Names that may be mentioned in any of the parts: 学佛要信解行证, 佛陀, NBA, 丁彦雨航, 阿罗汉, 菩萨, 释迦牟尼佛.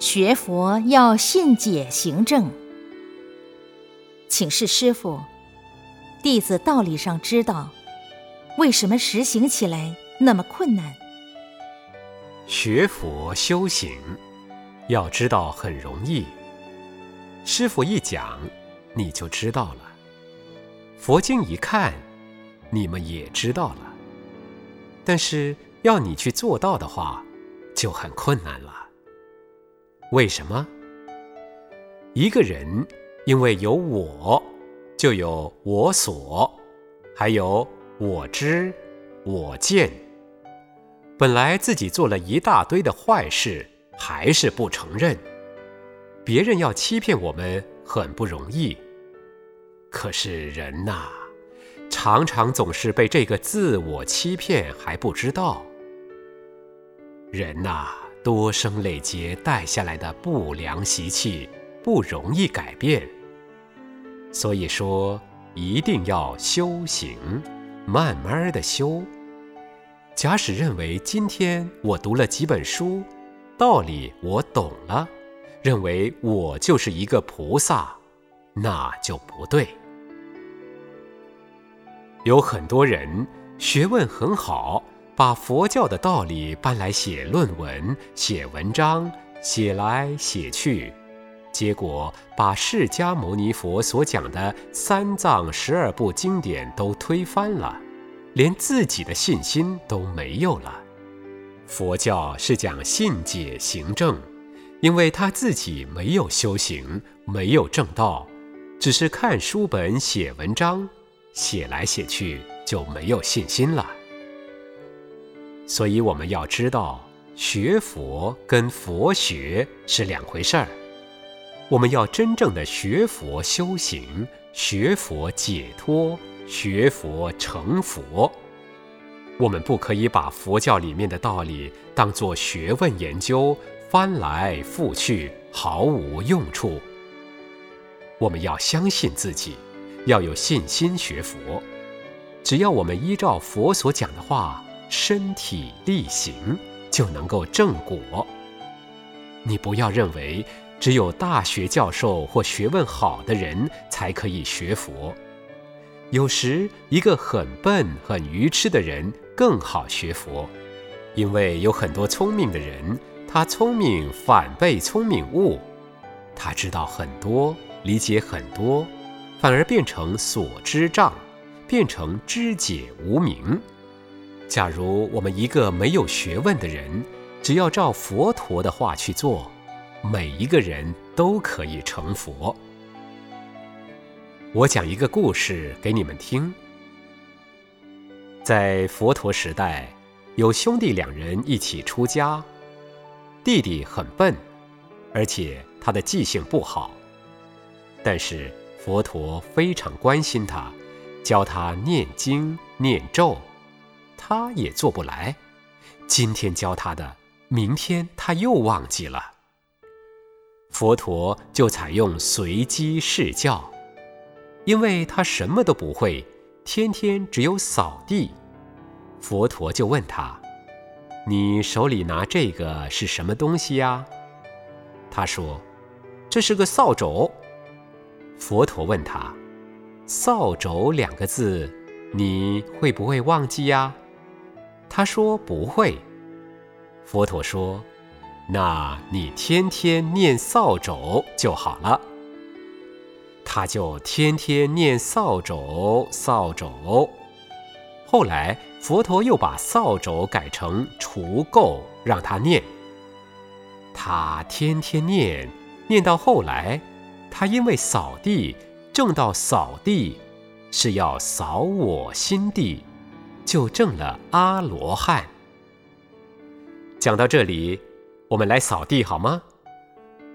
学佛要信解行证。请示师父，弟子道理上知道，为什么实行起来那么困难？学佛修行，要知道很容易，师父一讲，你就知道了；佛经一看，你们也知道了。但是要你去做到的话，就很困难了。为什么？一个人因为有我，就有我所，还有我知、我见。本来自己做了一大堆的坏事，还是不承认，别人要欺骗我们很不容易。可是人呐，常常总是被这个自我欺骗，还不知道。人呐，多生累劫带下来的不良习气不容易改变，所以说一定要修行，慢慢的修。假使认为今天我读了几本书，道理我懂了，认为我就是一个菩萨，那就不对。有很多人学问很好，把佛教的道理搬来写论文、写文章，写来写去，结果把释迦牟尼佛所讲的三藏12部经典都推翻了，连自己的信心都没有了。佛教是讲信解行证，因为他自己没有修行，没有正道，只是看书本写文章，写来写去就没有信心了。所以我们要知道，学佛跟佛学是两回事儿。我们要真正的学佛修行，学佛解脱，学佛成佛。我们不可以把佛教里面的道理当作学问研究，翻来覆去，毫无用处。我们要相信自己，要有信心学佛。只要我们依照佛所讲的话，身体力行，就能够正果。你不要认为只有大学教授或学问好的人才可以学佛，有时一个很笨很愚痴的人更好学佛，因为有很多聪明的人，他聪明反被聪明误，他知道很多，理解很多，反而变成所知障，变成知解无明。假如我们一个没有学问的人，只要照佛陀的话去做，每一个人都可以成佛。我讲一个故事给你们听。在佛陀时代，有兄弟2人一起出家，弟弟很笨，而且他的记性不好，但是佛陀非常关心他，教他念经念咒，他也做不来，今天教他的，明天他又忘记了。佛陀就采用随机试教，因为他什么都不会，天天只有扫地。佛陀就问他：“你手里拿这个是什么东西呀？”他说：“这是个扫帚。”佛陀问他：“扫帚2个字，你会不会忘记呀？”他说不会。佛陀说：“那你天天念扫帚就好了。”他就天天念扫帚，扫帚。后来佛陀又把扫帚改成除垢，让他念。他天天念，念到后来，他因为扫地，正到扫地是要扫我心地，就证了阿罗汉。讲到这里，我们来扫地好吗？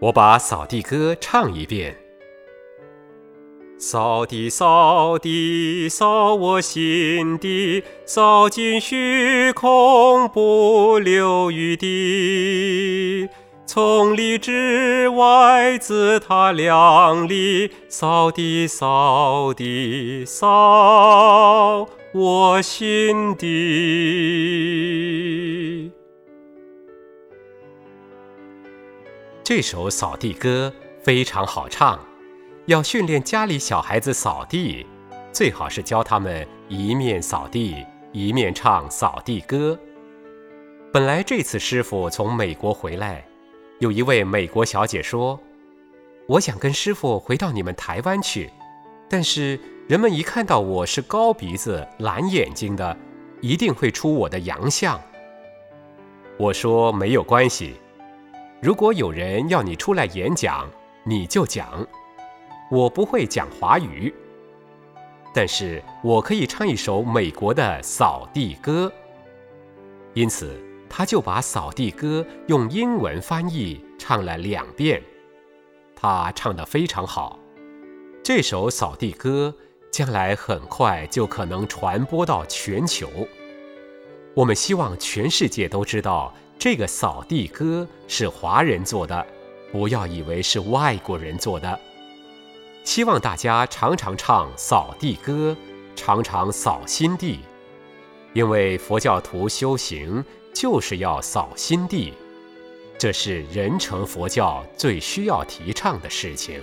我把扫地歌唱一遍。扫地扫地扫我心地，扫尽虚空不留余地。从里至外自他量力，扫地扫地扫我心地。这首扫地歌非常好唱，要训练家里小孩子扫地，最好是教他们一面扫地一面唱扫地歌。本来这次师傅从美国回来，有一位美国小姐说，我想跟师傅回到你们台湾去，但是人们一看到我是高鼻子蓝眼睛的，一定会出我的洋相。我说没有关系，如果有人要你出来演讲，你就讲。我不会讲华语，但是我可以唱一首美国的扫地歌。因此他就把扫地歌用英文翻译唱了2遍，他唱得非常好。这首扫地歌将来很快就可能传播到全球，我们希望全世界都知道这个扫地歌是华人做的，不要以为是外国人做的。希望大家常常唱扫地歌，常常扫心地，因为佛教徒修行就是要扫心地，这是人成佛教最需要提倡的事情。